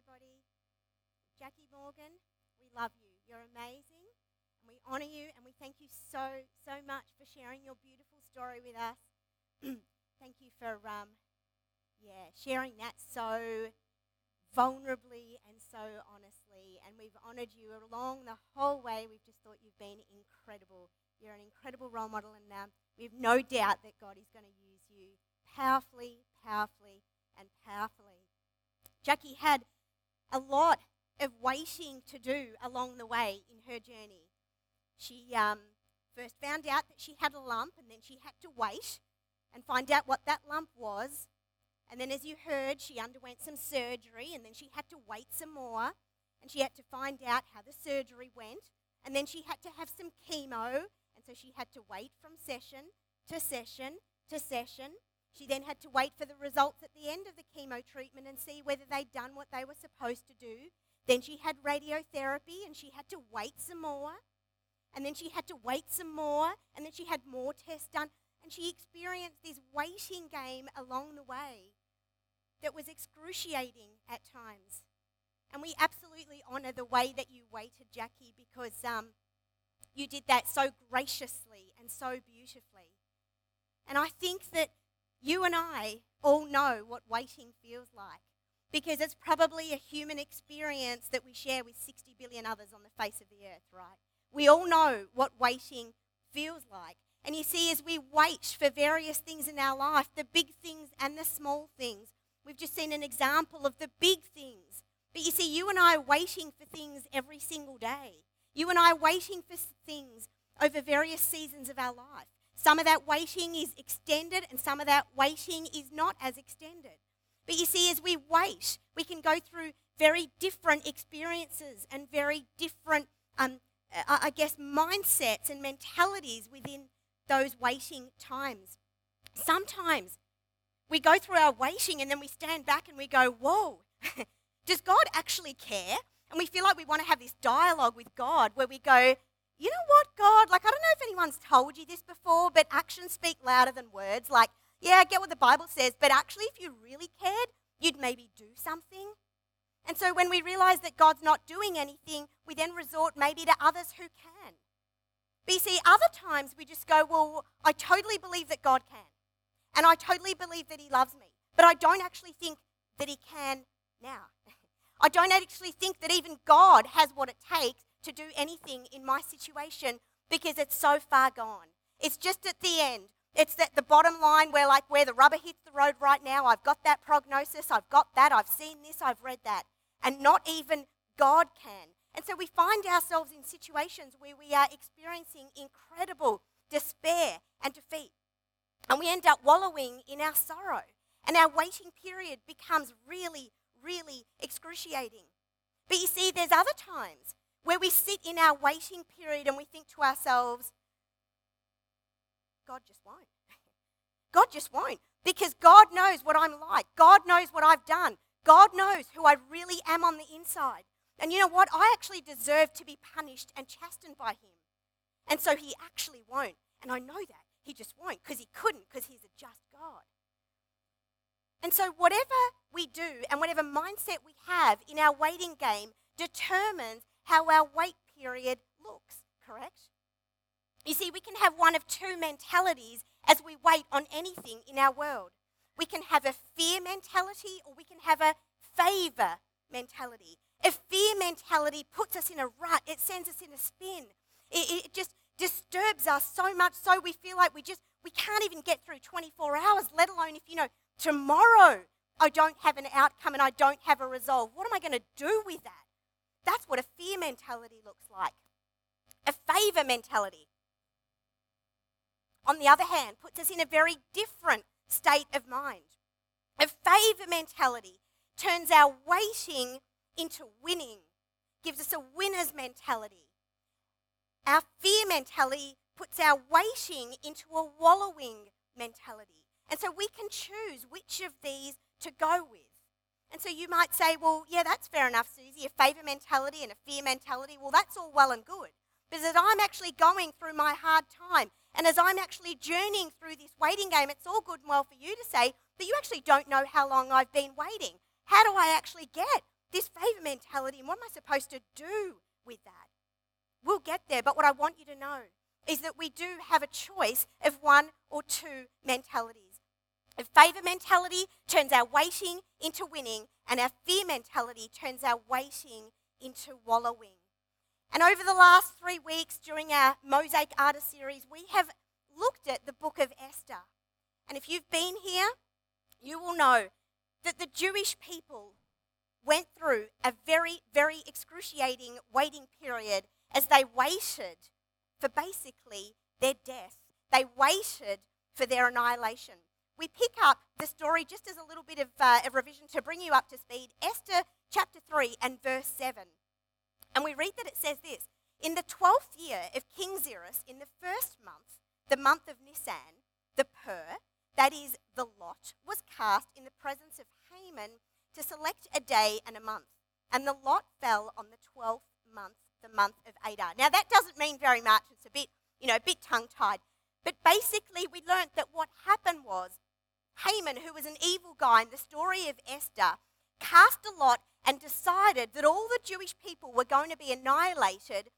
everybody. Jackie Morgan, we love you. You're amazing, and we honor you, and we thank you so, so much for sharing your beautiful story with us. Thank you for sharing that so vulnerably and so honestly, and we've honored you along the whole way. We've just thought you've been incredible. You're an incredible role model, and we have no doubt that God is going to use you powerfully, powerfully, and powerfully. Jackie had a lot of waiting to do along the way in her journey. She first found out that she had a lump, and then she had to wait and find out what that lump was. And then, as you heard, she underwent some surgery, and then she had to wait some more, and she had to find out how the surgery went, and then she had to have some chemo, and so she had to wait from session to session to session. She then had to wait for the results at the end of the chemo treatment and see whether they'd done what they were supposed to do. Then she had radiotherapy, and she had to wait some more, and then she had to wait some more, and then she had more tests done, and she experienced this waiting game along the way that was excruciating at times. And we absolutely honour the way that you waited, Jackie, because you did that so graciously and so beautifully. And I think that you and I all know what waiting feels like, because it's probably a human experience that we share with 60 billion others on the face of the earth, right? We all know what waiting feels like. And you see, as we wait for various things in our life, the big things and the small things, we've just seen an example of the big things. But you see, you and I are waiting for things every single day. You and I are waiting for things over various seasons of our life. Some of that waiting is extended, and some of that waiting is not as extended. But you see, as we wait, we can go through very different experiences and very different, mindsets and mentalities within those waiting times. Sometimes we go through our waiting, and then we stand back and we go, whoa, does God actually care? And we feel like we want to have this dialogue with God where we go, you know what, God, like, I don't know if anyone's told you this before, but actions speak louder than words. Like, yeah, I get what the Bible says, but actually if you really cared, you'd maybe do something. And so when we realise that God's not doing anything, we then resort maybe to others who can. But you see, other times we just go, well, I totally believe that God can, and I totally believe that he loves me, but I don't actually think that he can now. I don't actually think that even God has what it takes to do anything in my situation, because it's so far gone. It's just at the end. It's at the bottom line where the rubber hits the road right now. I've got that prognosis. I've got that. I've seen this. I've read that. And not even God can. And so we find ourselves in situations where we are experiencing incredible despair and defeat. And we end up wallowing in our sorrow. And our waiting period becomes really, really excruciating. But you see, there's other times where we sit in our waiting period and we think to ourselves, God just won't. God just won't, because God knows what I'm like. God knows what I've done. God knows who I really am on the inside. And you know what? I actually deserve to be punished and chastened by him. And so he actually won't. And I know that. He just won't, because he couldn't, because he's a just God. And so whatever we do and whatever mindset we have in our waiting game determines how our wait period looks, correct? You see, we can have one of two mentalities as we wait on anything in our world. We can have a fear mentality, or we can have a favour mentality. A fear mentality puts us in a rut. It sends us in a spin. It just disturbs us so much, so we feel like we can't even get through 24 hours, let alone if, tomorrow I don't have an outcome and I don't have a resolve. What am I going to do with that? That's what a fear mentality looks like. A favour mentality, on the other hand, puts us in a very different state of mind. A favour mentality turns our waiting into winning, gives us a winner's mentality. Our fear mentality puts our waiting into a wallowing mentality. And so we can choose which of these to go with. And so you might say, well, yeah, that's fair enough, Susie, a favour mentality and a fear mentality, well, that's all well and good. But as I'm actually going through my hard time, and as I'm actually journeying through this waiting game, it's all good and well for you to say, but you actually don't know how long I've been waiting. How do I actually get this mentality and what am I supposed to do with that? We'll get there, but what I want you to know is that we do have a choice of one or two mentalities. A favour mentality turns our waiting into winning, and our fear mentality turns our waiting into wallowing. And over the last 3 weeks during our Mosaic Artist Series, we have looked at the book of Esther. And if you've been here, you will know that the Jewish people went through a very, very excruciating waiting period as they waited for basically their death. They waited for their annihilation. We pick up the story just as a little bit of revision to bring you up to speed. Esther chapter 3 and verse 7. And we read that it says this: in the 12th year of King Xerxes, in the first month, the month of Nisan, the pur, that is, the lot, was cast in the presence of Haman to select a day and a month. And the lot fell on the 12th month, the month of Adar. Now, that doesn't mean very much. It's a bit, a bit tongue-tied. But basically, we learnt that what happened was Haman, who was an evil guy in the story of Esther, cast a lot and decided that all the Jewish people were going to be annihilated,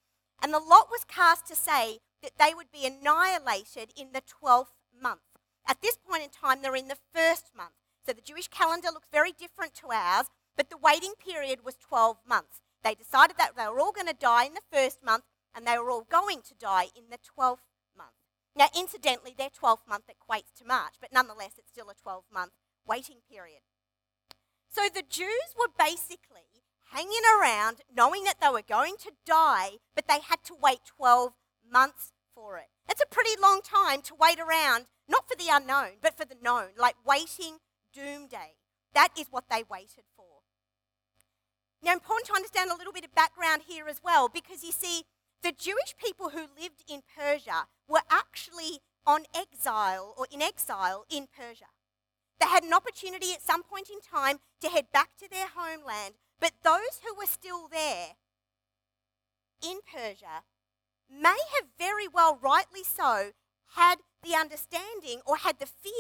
and the lot was cast to say that they would be annihilated in the 12th month. At this point in time, they're in the first month. So the Jewish calendar looks very different to ours, but the waiting period was 12 months. They decided that they were all going to die in the first month, and they were all going to die in the 12th month. Now, incidentally, their 12th month equates to March, but nonetheless, it's still a 12-month waiting period. So the Jews were basically hanging around, knowing that they were going to die, but they had to wait 12 months for it. That's a pretty long time to wait around, not for the unknown, but for the known, like waiting doomsday. That is what they waited for. Now, important to understand a little bit of background here as well, because you see, the Jewish people who lived in Persia were actually in exile in Persia. They had an opportunity at some point in time to head back to their homeland, but those who were still there in Persia may have very well, rightly so, had the understanding or had the fear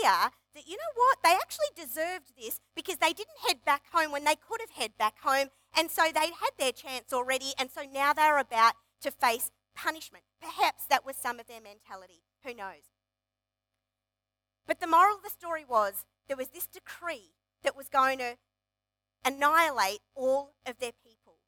that, you know what, they actually deserved this because they didn't head back home when they could have head back home, and so they'd had their chance already, and so now they're about to face punishment. Perhaps that was some of their mentality. Who knows? But the moral of the story was, there was this decree that was going to annihilate all of their people.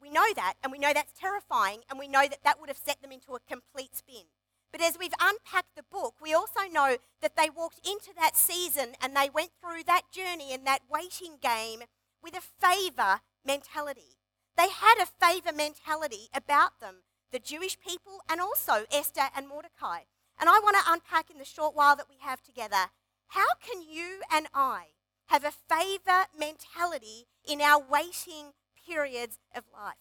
We know that, and we know that's terrifying, and we know that that would have set them into a complete spin. But as we've unpacked the book, we also know that they walked into that season and they went through that journey and that waiting game with a favour mentality. They had a favour mentality about them, the Jewish people and also Esther and Mordecai. And I want to unpack in the short while that we have together, how can you and I have a favour mentality in our waiting periods of life?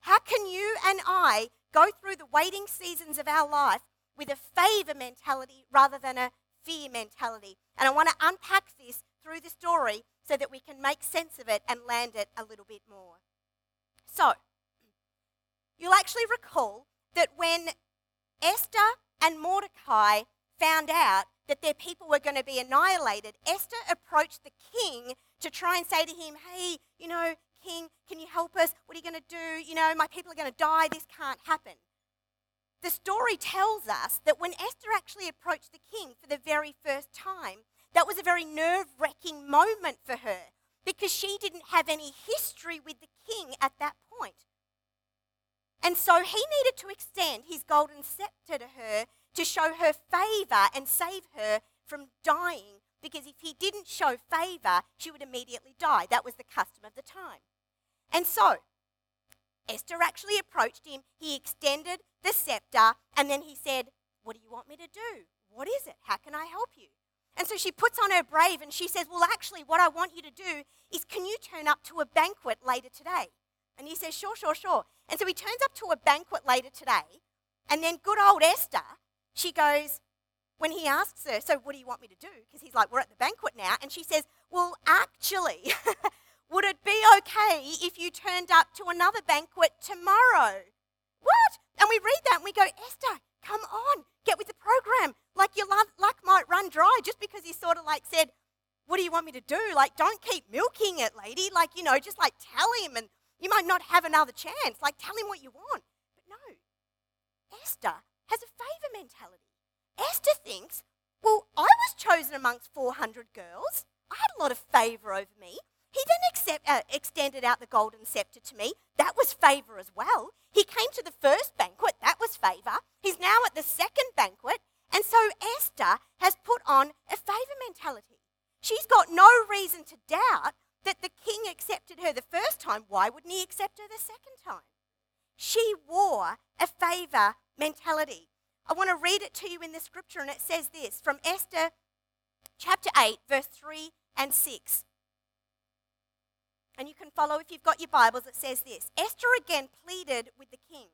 How can you and I go through the waiting seasons of our life with a favour mentality rather than a fear mentality? And I want to unpack this through the story so that we can make sense of it and land it a little bit more. So, you'll actually recall that when Esther and Mordecai found out that their people were going to be annihilated, Esther approached the king to try and say to him, hey, king, can you help us? What are you going to do? My people are going to die. This can't happen. The story tells us that when Esther actually approached the king for the very first time, that was a very nerve-wracking moment for her because she didn't have any history with the king at that point. And so he needed to extend his golden scepter to her to show her favour and save her from dying, because if he didn't show favour, she would immediately die. That was the custom of the time. And so Esther actually approached him. He extended the scepter, and then he said, what do you want me to do? What is it? How can I help you? And so she puts on her brave and she says, well, actually, what I want you to do is, can you turn up to a banquet later today? And he says, sure. And so he turns up to a banquet later today. And then good old Esther, she goes, when he asks her, so what do you want me to do? Because he's like, we're at the banquet now. And she says, well, actually, would it be okay if you turned up to another banquet tomorrow? What? And we read that and we go, Esther, come on, get with the program. Your luck might run dry just because he sort of said, what do you want me to do? Like, don't keep milking it, lady. Like, you know, just like tell him and you might not have another chance. Like, tell him what you want. But no, Esther has a favor mentality. Esther thinks, well, I was chosen amongst 400 girls. I had a lot of favor over me. He then extended out the golden scepter to me. That was favor as well. He came to the first banquet. That was favor. He's now at the second banquet. And so Esther has put on a favor mentality. She's got no reason to doubt that the king accepted her the first time. Why wouldn't he accept her the second time? She wore a favor mentality. I want to read it to you in the scripture, and it says this, from Esther chapter 8, verse 3 and 6. And you can follow if you've got your Bibles. It says this, Esther again pleaded with the king,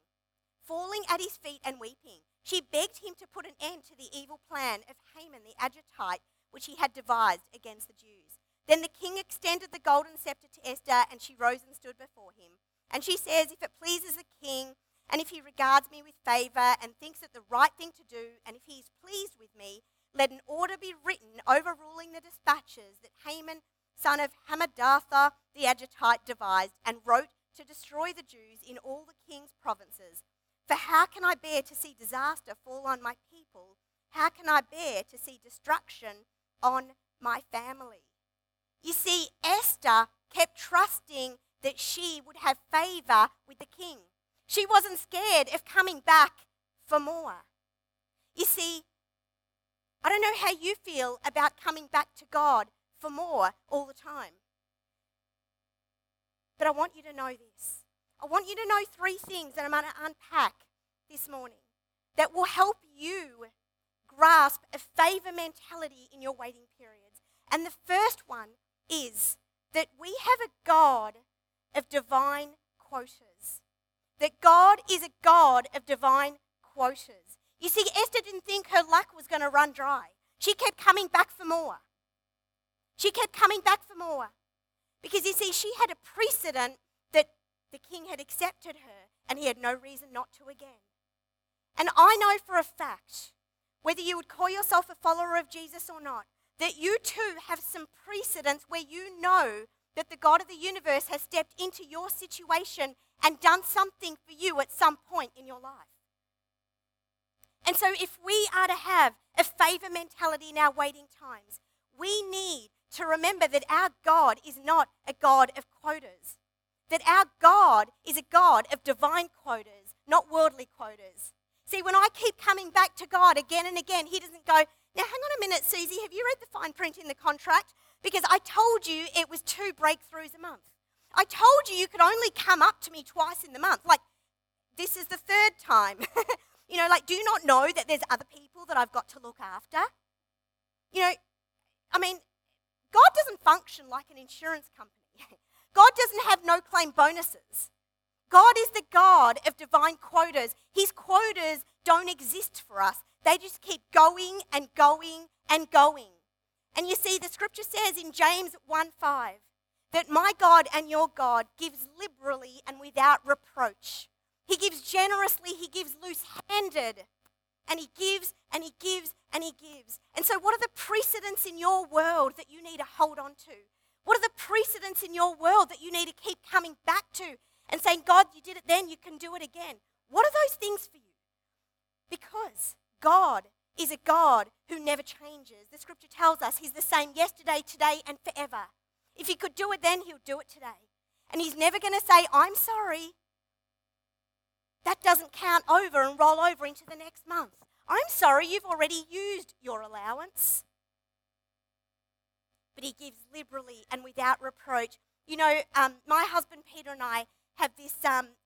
falling at his feet and weeping. She begged him to put an end to the evil plan of Haman the Agagite, which he had devised against the Jews. Then the king extended the golden scepter to Esther, and she rose and stood before him. And she says, if it pleases the king, and if he regards me with favor and thinks it the right thing to do, and if he is pleased with me, let an order be written overruling the dispatches that Haman, son of Hammedatha the Agagite, devised and wrote to destroy the Jews in all the king's provinces. For how can I bear to see disaster fall on my people? How can I bear to see destruction on my family? You see, Esther kept trusting that she would have favor with the king. She wasn't scared of coming back for more. You see, I don't know how you feel about coming back to God for more all the time. But I want you to know this. I want you to know three things that I'm going to unpack this morning that will help you grasp a favor mentality in your waiting periods. And the first one is that we have a God of divine quotas. That God is a God of divine quotas. You see, Esther didn't think her luck was going to run dry. She kept coming back for more. She kept coming back for more. Because, you see, she had a precedent that the king had accepted her and he had no reason not to again. And I know for a fact, whether you would call yourself a follower of Jesus or not, that you too have some precedents where you know that the God of the universe has stepped into your situation and done something for you at some point in your life. And so if we are to have a favor mentality in our waiting times, we need to remember that our God is not a God of quotas, that our God is a God of divine quotas, not worldly quotas. See, when I keep coming back to God again and again, he doesn't go, now hang on a minute, Susie, have you read the fine print in the contract? Because I told you it was 2 breakthroughs a month. I told you you could only come up to me twice in the month. Like, this is the third time. You know, like, do you not know that there's other people that I've got to look after? You know, I mean, God doesn't function like an insurance company. God doesn't have no claim bonuses. God is the God of divine quotas. His quotas don't exist for us. They just keep going and going and going. And you see, the scripture says in James 1:5, that my God and your God gives liberally and without reproach. He gives generously, he gives loose-handed, and he gives and he gives and he gives. And so what are the precedents in your world that you need to hold on to? What are the precedents in your world that you need to keep coming back to and saying, God, you did it then, you can do it again? What are those things for you? Because God is a God who never changes. The scripture tells us he's the same yesterday, today, and forever. If he could do it then, he'll do it today. And he's never going to say, I'm sorry. That doesn't count over and roll over into the next month. I'm sorry, you've already used your allowance. But he gives liberally and without reproach. You know, my husband Peter and I have this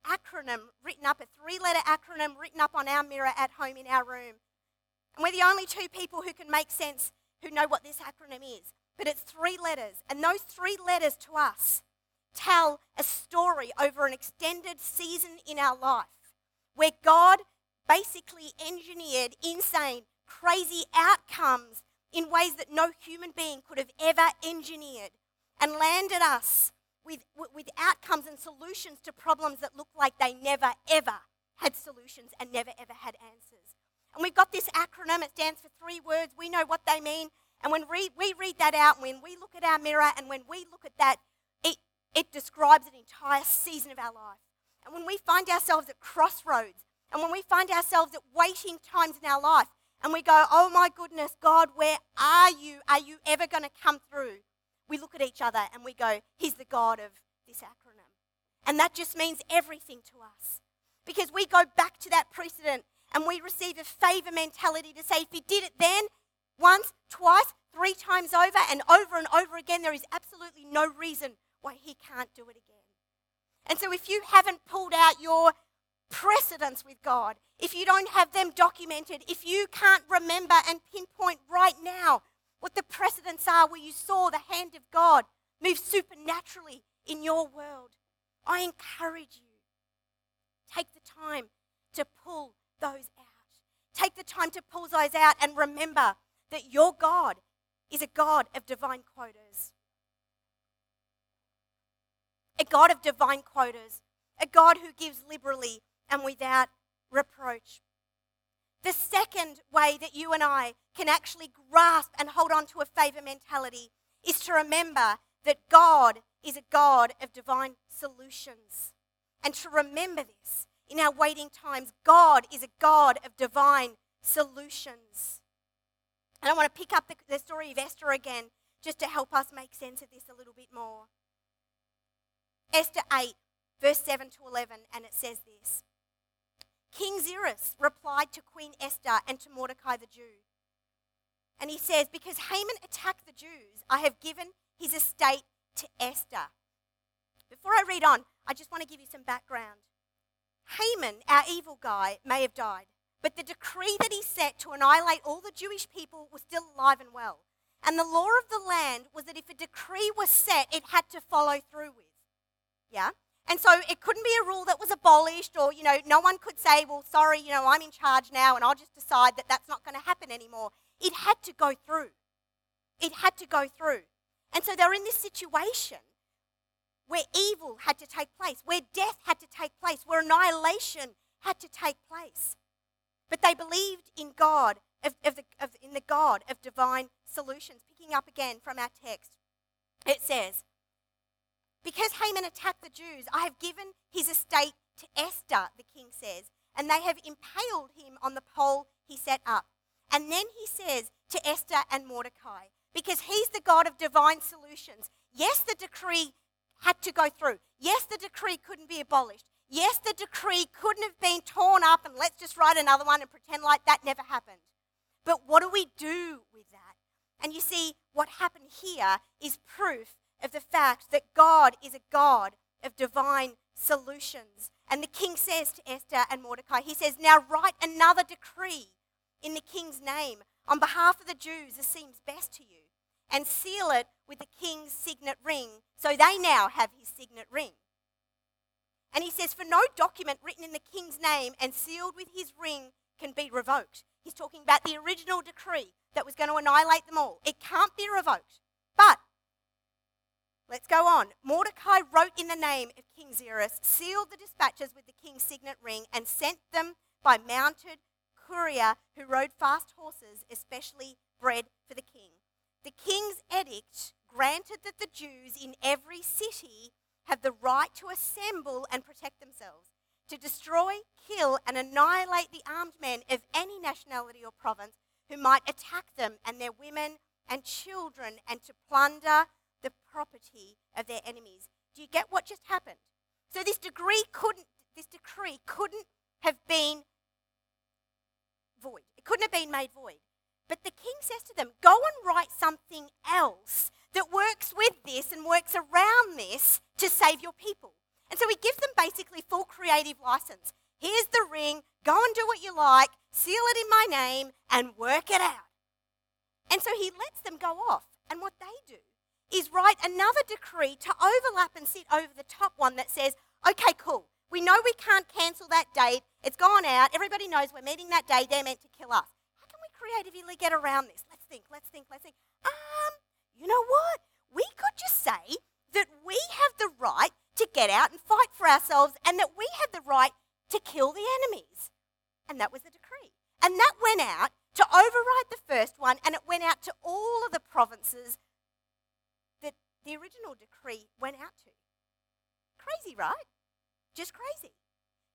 acronym written up, a 3-letter acronym written up on our mirror at home in our room. And we're the only 2 people who can make sense who know what this acronym is. But it's 3 letters, and those 3 letters to us tell a story over an extended season in our life where God basically engineered insane, crazy outcomes in ways that no human being could have ever engineered and landed us with outcomes and solutions to problems that looked like they never, ever had solutions and never, ever had answers. And we've got this acronym. It stands for 3 words. We know what they mean. And when we read that out, when we look at our mirror and when we look at that, it describes an entire season of our life. And when we find ourselves at crossroads, and when we find ourselves at waiting times in our life, and we go, oh my goodness, God, where are you? Are you ever going to come through? We look at each other and we go, he's the God of this acronym. And that just means everything to us. Because we go back to that precedent and we receive a favour mentality to say, if he did it then, once, twice, three times over, and over again, there is absolutely no reason why he can't do it again. And so if you haven't pulled out your precedents with God, if you don't have them documented, if you can't remember and pinpoint right now what the precedents are where you saw the hand of God move supernaturally in your world, I encourage you, take the time to pull those out. Take the time to pull those out and remember that your God is a God of divine quotas. A God of divine quotas. A God who gives liberally and without reproach. The second way that you and I can actually grasp and hold on to a favour mentality is to remember that God is a God of divine solutions. And to remember this in our waiting times, God is a God of divine solutions. And I want to pick up the story of Esther again just to help us make sense of this a little bit more. Esther 8, verse 7 to 11, and it says this. King Xerxes replied to Queen Esther and to Mordecai the Jew. And he says, because Haman attacked the Jews, I have given his estate to Esther. Before I read on, I just want to give you some background. Haman, our evil guy, may have died, but the decree that he set to annihilate all the Jewish people was still alive and well. And the law of the land was that if a decree was set, it had to follow through with. Yeah? And so it couldn't be a rule that was abolished or, no one could say, well, sorry, I'm in charge now and I'll just decide that that's not going to happen anymore. It had to go through. It had to go through. And so they're in this situation where evil had to take place, where death had to take place, where annihilation had to take place. But they believed in God, in the God of divine solutions. Picking up again from our text, it says, because Haman attacked the Jews, I have given his estate to Esther, the king says, and they have impaled him on the pole he set up. And then he says to Esther and Mordecai, because he's the God of divine solutions. Yes, the decree had to go through. Yes, the decree couldn't be abolished. Yes, the decree couldn't have been torn up and let's just write another one and pretend like that never happened. But what do we do with that? And you see, what happened here is proof of the fact that God is a God of divine solutions. And the king says to Esther and Mordecai, he says, now write another decree in the king's name on behalf of the Jews as seems best to you, and seal it with the king's signet ring, so they now have his signet ring. And he says, for no document written in the king's name and sealed with his ring can be revoked. He's talking about the original decree that was going to annihilate them all. It can't be revoked. But let's go on. Mordecai wrote in the name of King Xerxes, sealed the dispatches with the king's signet ring, and sent them by mounted courier who rode fast horses, especially bred for the king. The king's edict granted that the Jews in every city have the right to assemble and protect themselves, to destroy, kill, and annihilate the armed men of any nationality or province who might attack them and their women and children, and to plunder the property of their enemies. Do you get what just happened? So this decree couldn't have been void. It couldn't have been made void. But the king says to them, go and write something else that works with this and works around this to save your people. And so he gives them basically full creative license. Here's the ring, go and do what you like, seal it in my name and work it out. And so he lets them go off. And what they do is write another decree to overlap and sit over the top one that says, okay, cool, we know we can't cancel that date, it's gone out, everybody knows we're meeting that day, they're meant to kill us. How can we creatively get around this? Let's think. You know what? We could just say that we have the right to get out and fight for ourselves and that we have the right to kill the enemies. And that was the decree. And that went out to overwrite the first one, and it went out to all of the provinces that the original decree went out to. Crazy, right? Just crazy.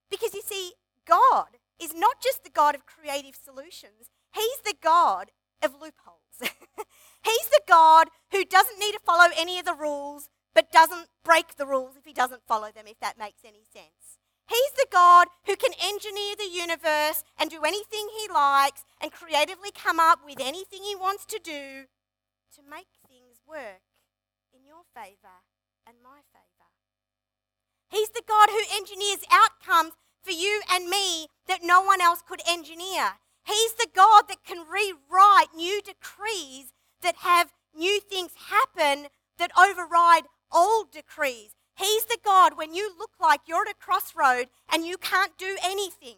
Because you see, God is not just the God of creative solutions. He's the God of loopholes. He's the God who doesn't need to follow any of the rules, but doesn't break the rules if he doesn't follow them, if that makes any sense. He's the God who can engineer the universe and do anything he likes and creatively come up with anything he wants to do to make things work in your favour and my favour. He's the God who engineers outcomes for you and me that no one else could engineer. He's the God that can rewrite new decrees that have new things happen that override old decrees. He's the God when you look like you're at a crossroad and you can't do anything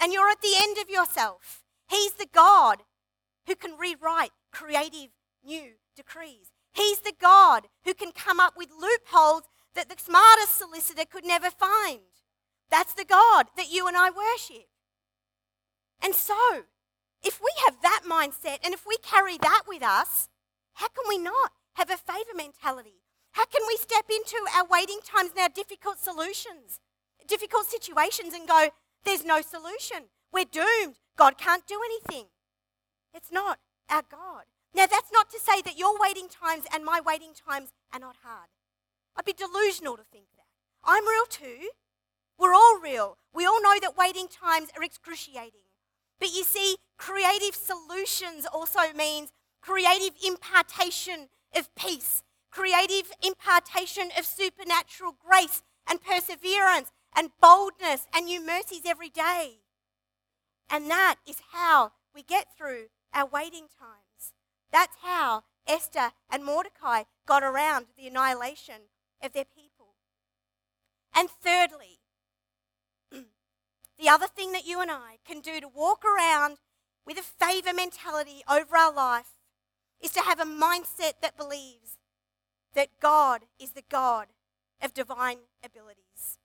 and you're at the end of yourself. He's the God who can rewrite creative new decrees. He's the God who can come up with loopholes that the smartest solicitor could never find. That's the God that you and I worship. And so, if we have that mindset and if we carry that with us, how can we not have a favour mentality? How can we step into our waiting times and our difficult situations and go, there's no solution, we're doomed, God can't do anything? It's not our God. Now, that's not to say that your waiting times and my waiting times are not hard. I'd be delusional to think that. I'm real too. We're all real. We all know that waiting times are excruciating. But you see, creative solutions also means creative impartation of peace, creative impartation of supernatural grace and perseverance and boldness and new mercies every day. And that is how we get through our waiting times. That's how Esther and Mordecai got around the annihilation of their people. And thirdly, the other thing that you and I can do to walk around with a favour mentality over our life is to have a mindset that believes that God is the God of divine abilities.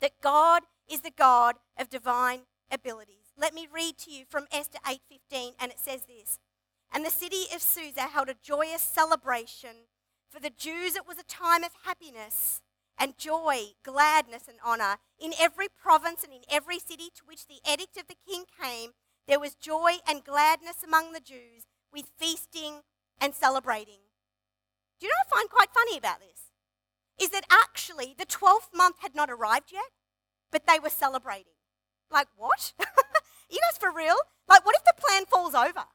That God is the God of divine abilities. Let me read to you from Esther 8:15, and it says this: "And the city of Susa held a joyous celebration. For the Jews it was a time of happiness and joy, gladness and honour. In every province and in every city to which the edict of the king came, there was joy and gladness among the Jews, with feasting and celebrating." Do you know what I find quite funny about this? Is that actually the 12th month had not arrived yet, but they were celebrating. Like, what? You guys for real? Like, what if the plan falls over?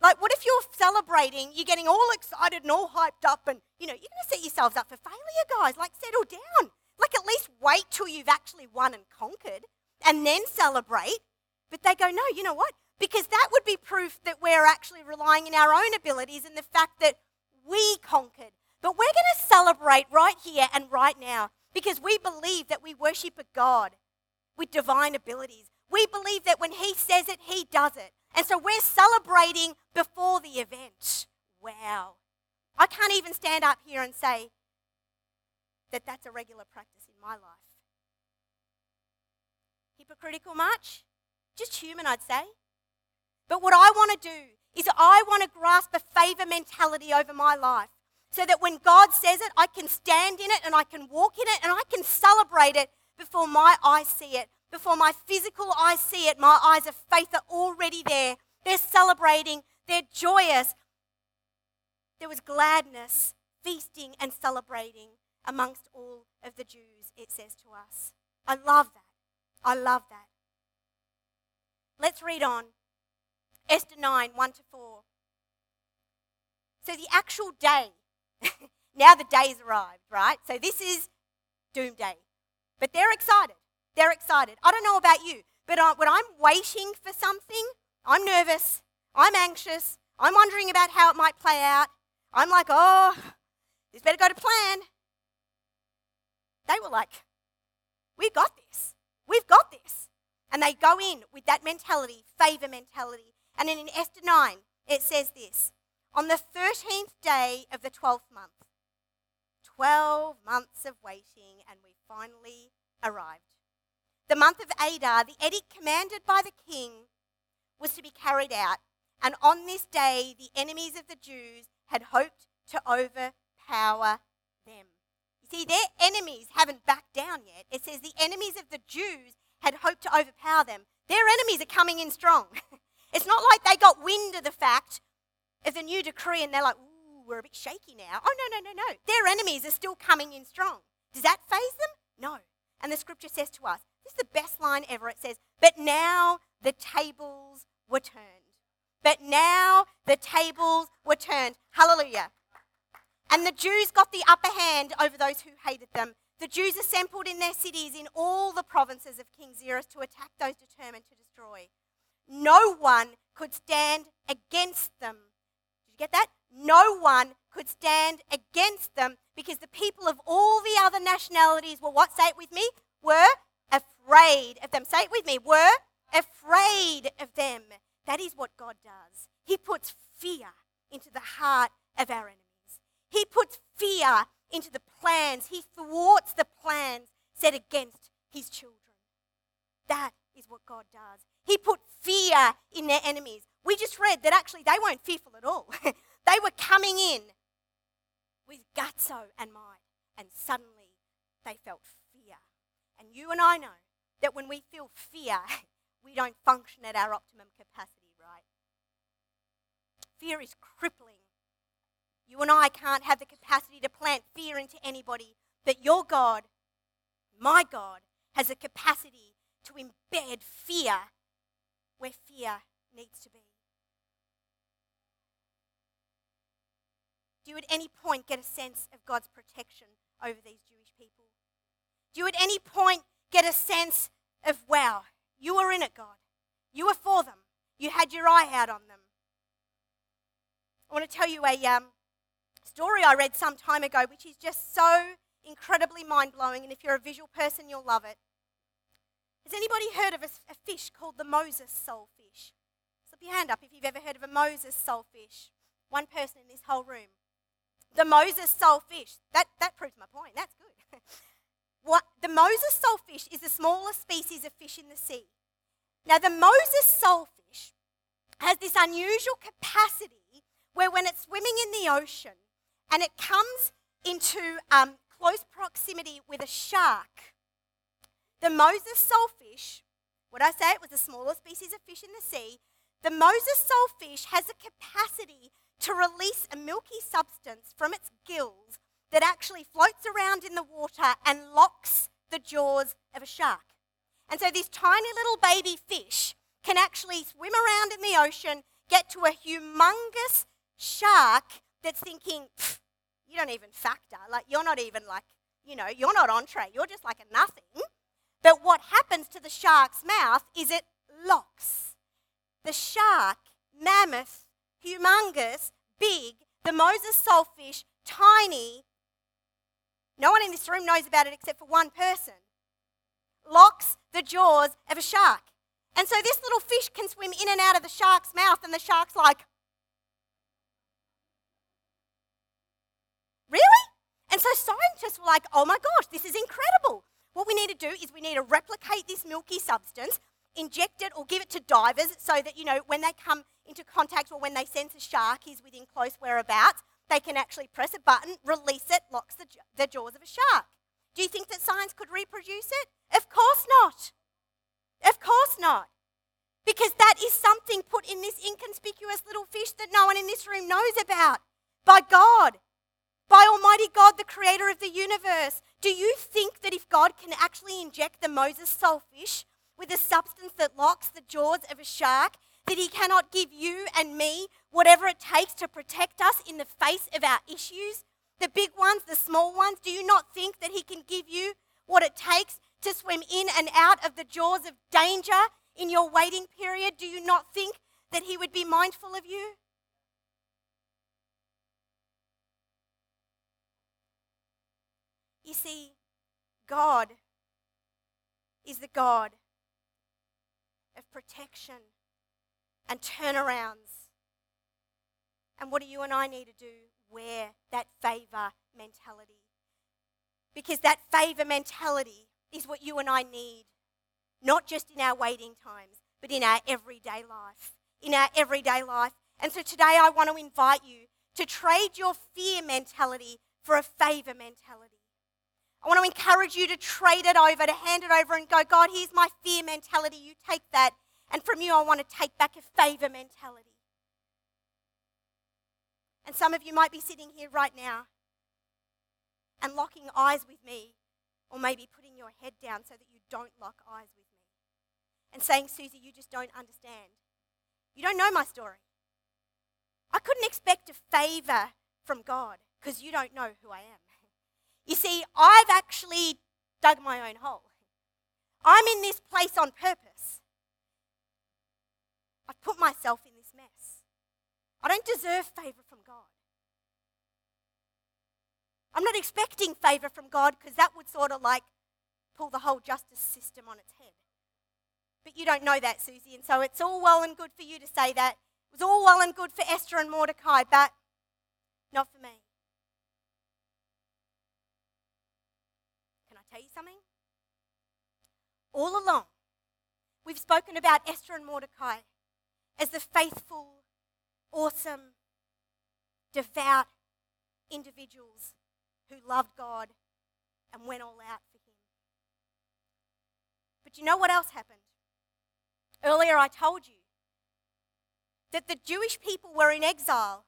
Like, what if you're celebrating, you're getting all excited and all hyped up and, you know, you're going to set yourselves up for failure, guys. Like, settle down. Like, at least wait till you've actually won and conquered and then celebrate. But they go, no, you know what? Because that would be proof that we're actually relying on our own abilities and the fact that we conquered. But we're going to celebrate right here and right now because we believe that we worship a God with divine abilities. We believe that when he says it, he does it. And so we're celebrating before the event. Wow. I can't even stand up here and say that that's a regular practice in my life. Hypocritical much? Just human, I'd say. But what I want to do is I want to grasp a favour mentality over my life so that when God says it, I can stand in it and I can walk in it and I can celebrate it before my eyes see it. Before my physical eyes see it, my eyes of faith are already there. They're celebrating. They're joyous. There was gladness, feasting and celebrating amongst all of the Jews, it says to us. I love that. I love that. Let's read on. Esther 9, 1 to 4. So the actual day, now the day's arrived, right? So this is doom day. But they're excited. They're excited. I don't know about you, but when I'm waiting for something, I'm nervous, I'm anxious, I'm wondering about how it might play out. I'm like, oh, this better go to plan. They were like, we've got this. We've got this. And they go in with that mentality, favour mentality. And then in Esther 9, it says this: "On the 13th day of the 12th month, 12 months of waiting, and we finally arrived. The month of Adar, the edict commanded by the king was to be carried out, and on this day the enemies of the Jews had hoped to overpower them. You see, their enemies haven't backed down yet. It says the enemies of the Jews had hoped to overpower them. Their enemies are coming in strong. It's not like they got wind of the fact of the new decree and they're like, ooh, we're a bit shaky now. Oh, no. Their enemies are still coming in strong. Does that faze them? No. And the scripture says to us, this is the best line ever. It says, but now the tables were turned. But now the tables were turned. Hallelujah. And the Jews got the upper hand over those who hated them. The Jews assembled in their cities in all the provinces of King Xerxes to attack those determined to destroy. No one could stand against them. Did you get that? No one could stand against them because the people of all the other nationalities were what? Say it with me. Were afraid of them. Say it with me. Were afraid of them. That is what God does. He puts fear into the heart of our enemies. He puts fear into the plans. He thwarts the plans set against his children. That is what God does. He put fear in their enemies. We just read that actually they weren't fearful at all. They were coming in with gusto and might, and suddenly they felt fear. And you and I know that when we feel fear, we don't function at our optimum capacity, right? Fear is crippling. You and I can't have the capacity to plant fear into anybody, but your God, my God, has the capacity to embed fear where fear needs to be. Do you at any point get a sense of God's protection over these Jewish people? Do you at any point get a sense of, wow, you were in it, God. You were for them. You had your eye out on them. I want to tell you a story I read some time ago, which is just so incredibly mind-blowing, and if you're a visual person, you'll love it. Has anybody heard of a fish called the Moses sole fish? Slip your hand up if you've ever heard of a Moses sole fish. One person in this whole room. The Moses sole fish. That proves my point. That's good. What the Moses sole fish is the smallest species of fish in the sea. Now, the Moses sole fish has this unusual capacity where when it's swimming in the ocean and it comes into close proximity with a shark, the Moses sole fish, what I say, it was the smallest species of fish in the sea. The Moses sole fish has a capacity to release a milky substance from its gills that actually floats around in the water and locks the jaws of a shark. And so this tiny little baby fish can actually swim around in the ocean, get to a humongous shark that's thinking, you don't even factor, like you're not even like, you know, you're not entree, you're just like a nothing. But what happens to the shark's mouth is it locks. The shark, mammoth, humongous, big, the Moses sole fish, tiny, no one in this room knows about it except for one person, locks the jaws of a shark. And so this little fish can swim in and out of the shark's mouth, and the shark's like, really? And so scientists were like, oh my gosh, this is incredible. What we need to do is we need to replicate this milky substance, inject it or give it to divers so that, you know, when they come into contact or when they sense a shark is within close whereabouts, they can actually press a button, release it, locks the jaws of a shark. Do you think that science could reproduce it? Of course not. Of course not. Because that is something put in this inconspicuous little fish that no one in this room knows about. By God. By Almighty God, the creator of the universe. Do you think that if God can actually inject the Moses sole fish with a substance that locks the jaws of a shark, that he cannot give you and me whatever it takes to protect us in the face of our issues? The big ones, the small ones. Do you not think that he can give you what it takes to swim in and out of the jaws of danger in your waiting period? Do you not think that he would be mindful of you? You see, God is the God of protection and turnarounds. And what do you and I need to do? Wear that favour mentality. Because that favour mentality is what you and I need, not just in our waiting times, but in our everyday life. In our everyday life. And so today I want to invite you to trade your fear mentality for a favor mentality. I want to encourage you to trade it over, to hand it over and go, God, here's my fear mentality. You take that. And from you, I want to take back a favor mentality. And some of you might be sitting here right now and locking eyes with me, or maybe putting your head down so that you don't lock eyes with me and saying, Susie, you just don't understand. You don't know my story. I couldn't expect a favor from God because you don't know who I am. You see, I've actually dug my own hole. I'm in this place on purpose. I've put myself in this mess. I don't deserve favor from God. I'm not expecting favor from God because that would sort of like pull the whole justice system on its head. But you don't know that, Susie, and so it's all well and good for you to say that. It was all well and good for Esther and Mordecai, but not for me. Can I tell you something? All along, we've spoken about Esther and Mordecai as the faithful, awesome, devout individuals who loved God and went all out for him. But you know what else happened? Earlier I told you that the Jewish people were in exile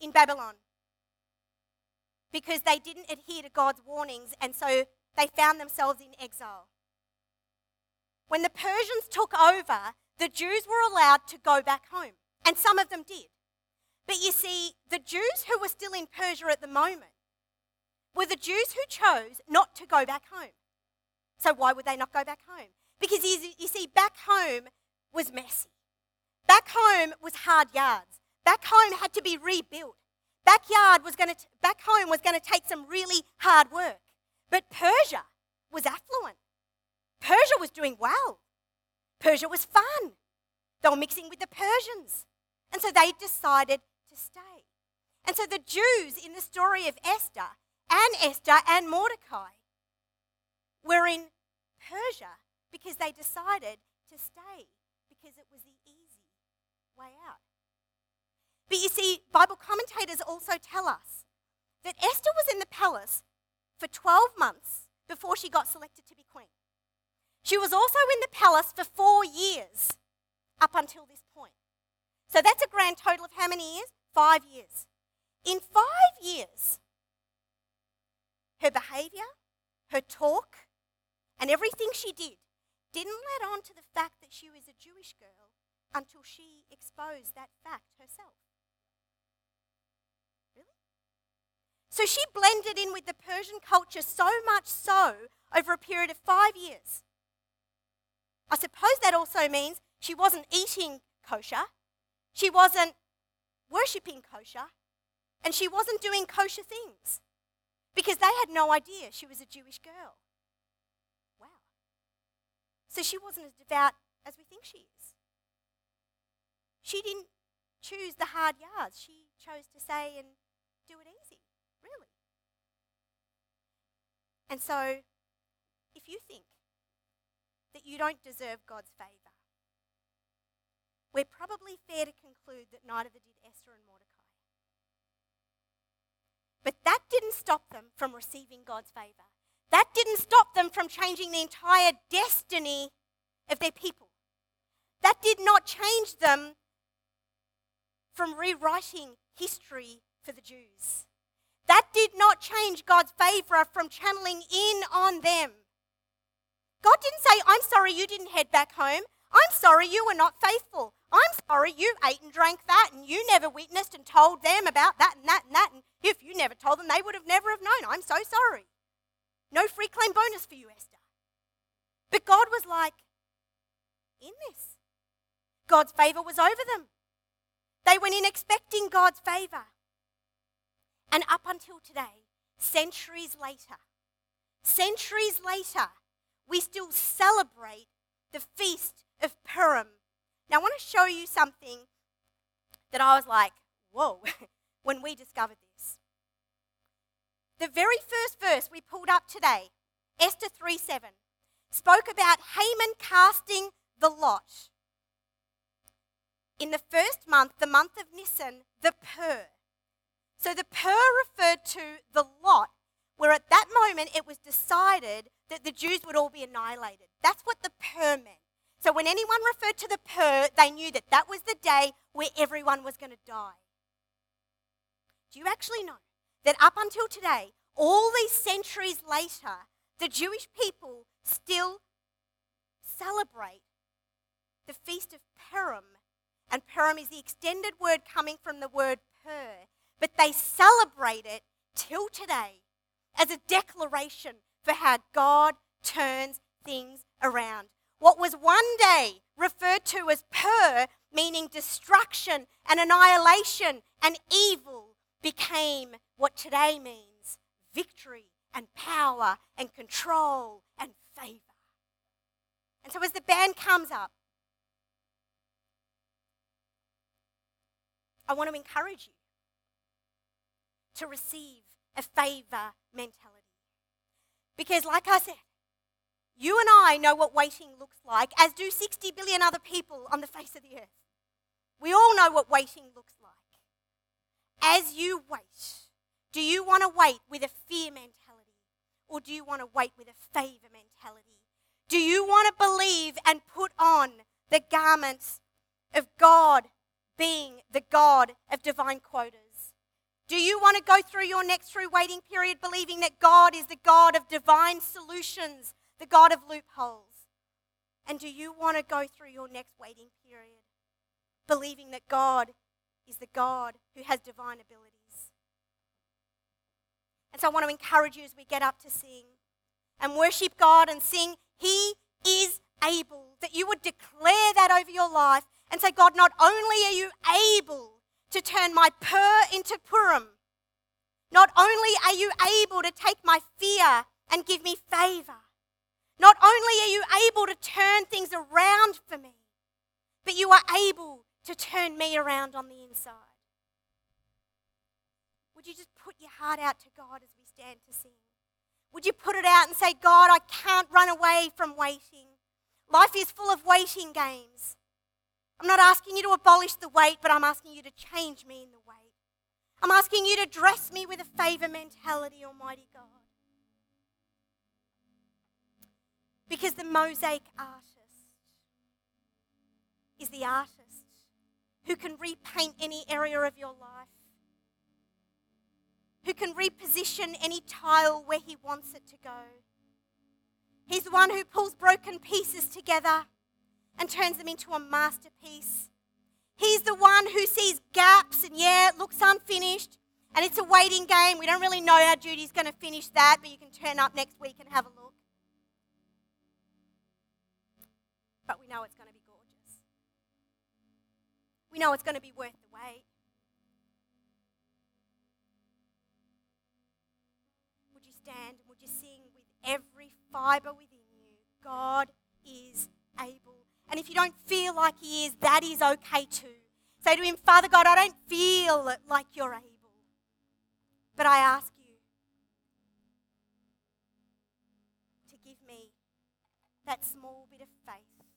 in Babylon because they didn't adhere to God's warnings, and so they found themselves in exile. When the Persians took over, the Jews were allowed to go back home, and some of them did. But you see, the Jews who were still in Persia at the moment were the Jews who chose not to go back home. So why would they not go back home? Because you see, back home was messy. Back home was hard yards. Back home had to be rebuilt. Back home was going to take some really hard work. But Persia was affluent. Persia was doing well. Persia was fun. They were mixing with the Persians. And so they decided to stay. And so the Jews in the story of Esther and Mordecai were in Persia because they decided to stay because it was the easy way out. But you see, Bible commentators also tell us that Esther was in the palace for 12 months before she got selected to be queen. She was also in the palace for 4 years up until this point. So that's a grand total of how many years? 5 years. In 5 years, her behaviour, her talk, and everything she did didn't let on to the fact that she was a Jewish girl until she exposed that fact herself. Really? So she blended in with the Persian culture so much so over a period of 5 years. I suppose that also means she wasn't eating kosher, she wasn't worshipping kosher, and she wasn't doing kosher things because they had no idea she was a Jewish girl. Wow. So she wasn't as devout as we think she is. She didn't choose the hard yards. She chose to say and do it easy, really. And so if you think that you don't deserve God's favour, we're probably fair to conclude that neither did Esther and Mordecai. But that didn't stop them from receiving God's favour. That didn't stop them from changing the entire destiny of their people. That did not change them from rewriting history for the Jews. That did not change God's favour from channeling in on them. God didn't say, I'm sorry you didn't head back home. I'm sorry you were not faithful. I'm sorry you ate and drank that and you never witnessed and told them about that and that and that. And if you never told them, they would have never have known. I'm so sorry. No free claim bonus for you, Esther. But God was like, in this. God's favour was over them. They went in expecting God's favour. And up until today, centuries later, we still celebrate the Feast of Purim. Now, I want to show you something that I was like, whoa, when we discovered this. The very first verse we pulled up today, Esther 3:7, spoke about Haman casting the lot in the first month, the month of Nisan, the pur. So the pur referred to the lot, where at that moment it was decided that the Jews would all be annihilated. That's what the pur meant. So when anyone referred to the pur, they knew that that was the day where everyone was going to die. Do you actually know that up until today, all these centuries later, the Jewish people still celebrate the Feast of Purim? And Purim is the extended word coming from the word pur. But they celebrate it till today as a declaration for how God turns things around. What was one day referred to as pur, meaning destruction and annihilation and evil, became what today means victory and power and control and favor. And so as the band comes up, I want to encourage you to receive a favor mentality. Because like I said, you and I know what waiting looks like, as do 60 billion other people on the face of the earth. We all know what waiting looks like. As you wait, do you want to wait with a fear mentality? Or do you want to wait with a favor mentality? Do you want to believe and put on the garments of God being the God of divine quotas? Do you want to go through your next through waiting period believing that God is the God of divine solutions, the God of loopholes? And do you want to go through your next waiting period believing that God is the God who has divine abilities? And so I want to encourage you as we get up to sing and worship God and sing, He is able, that you would declare that over your life and say, God, not only are you able to turn my pur into Purim, not only are you able to take my fear and give me favor, not only are you able to turn things around for me, but you are able to turn me around on the inside. Would you just put your heart out to God as we stand to sing? Would you put it out and say, God, I can't run away from waiting. Life is full of waiting games. I'm not asking you to abolish the wait, but I'm asking you to change me in the wait. I'm asking you to dress me with a favor mentality, Almighty God. Because the mosaic artist is the artist who can repaint any area of your life, who can reposition any tile where he wants it to go. He's the one who pulls broken pieces together and turns them into a masterpiece. He's the one who sees gaps and, yeah, it looks unfinished and it's a waiting game. We don't really know how Judy's going to finish that, but you can turn up next week and have a look. But we know it's going to be gorgeous. We know it's going to be worth the wait. Would you stand? Would you sing with every fibre within you? God is able. And if you don't feel like He is, that is okay too. Say to Him, Father God, I don't feel like You're able. But I ask You to give me that small bit of faith